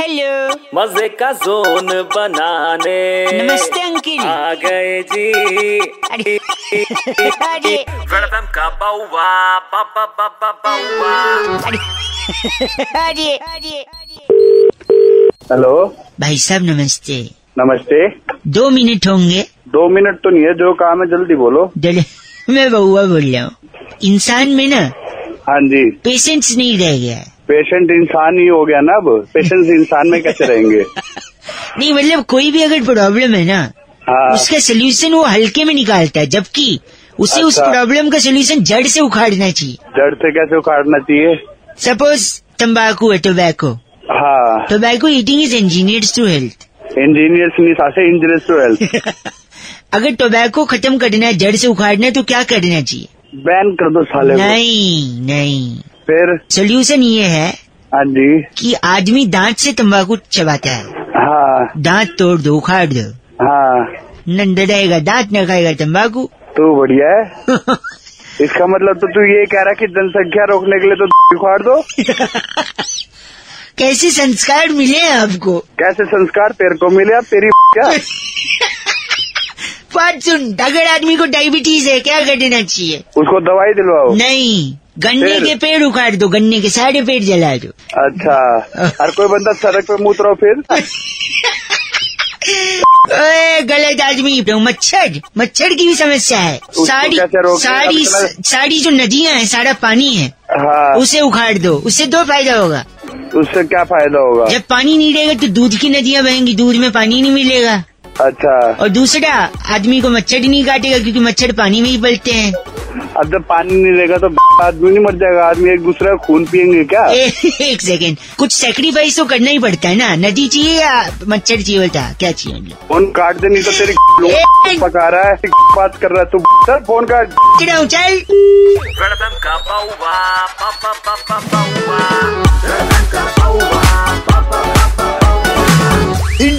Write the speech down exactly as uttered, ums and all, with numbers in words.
Hello मजे का zone बनाने। नमस्ते अंकिल, आ गए जी। अरे अरे वेलकम का बाउवा बाबा बाबा बाउवा। अरे अरे हेलो भाई साहब, नमस्ते। नमस्ते। दो मिनट होंगे? दो मिनट तो नहीं है, जो काम है जल्दी बोलो। मैं बाउवा बोल रहा हूँ। इंसान में ना, हाँ जी, पेशेंस नहीं रह गया। पेशेंट इंसान ही हो गया ना, अब पेशेंट इंसान में कैसे रहेंगे? नहीं मतलब कोई भी अगर प्रॉब्लम है ना, हाँ, उसका सोल्यूशन वो हल्के में निकालता है, जबकि उसे अच्छा, उस प्रॉब्लम का सोल्यूशन जड़ से उखाड़ना चाहिए। जड़ से कैसे उखाड़ना चाहिए? सपोज तंबाकू है, टोबैको। हाँ, tobacco eating is engineers to health. Engineers नहीं, सासे इंजीनियर्स टू हेल्थ। अगर टोबैको खत्म करना है, जड़ से उखाड़ना है, तो क्या करना चाहिए? बैन कर दो साले। नहीं नहीं, फिर सोल्यूशन ये है, हाँ जी, कि आदमी दांत से तंबाकू चबाता है, हाँ, दांत तोड़ दो, उखाड़ दो, हाँ, न डराएगा दांत, न खाएगा तंबाकू। तो बढ़िया है। इसका मतलब तो तू ये कह रहा कि जनसंख्या रोकने के लिए तो उखाड़ दो। कैसे संस्कार मिले आपको? कैसे संस्कार तेरे को मिले? आप तेरी क्या बात सुन, अगर आदमी को डायबिटीज है, क्या करना चाहिए? उसको दवाई दिलवाओ। नहीं, गन्ने के पेड़ उखाड़ दो, गन्ने के सारे पेड़ जला दो। अच्छा, हर कोई बंदा सड़क पे मूत्र हो फिर। ओए गलत आदमी। मच्छर, मच्छर की भी समस्या है। साड़ी साड़ी साड़ी जो नदियाँ हैं, सारा पानी है, हाँ, उसे उखाड़ दो। उससे दो फायदा होगा। उससे क्या फायदा होगा? जब पानी नहीं रहेगा तो दूध की नदियाँ बहेंगी, दूध में पानी नहीं मिलेगा। अच्छा, और दूसरा आदमी को मच्छर ही नहीं काटेगा, क्योंकि मच्छर पानी में ही पलते हैं। अब जब पानी नहीं रहेगा तो आदमी नहीं मर जाएगा? आदमी एक दूसरे का खून पियेंगे क्या? ए, एक सेकेंड, कुछ सेक्रीफाइस तो करना ही पड़ता है ना। नदी चाहिए या मच्छर चाहिए, बता क्या चाहिए? फोन काट दे, नहीं तो तेरे लोग पका रहा है, बात कर रहा है तू। सर फोन काट। चल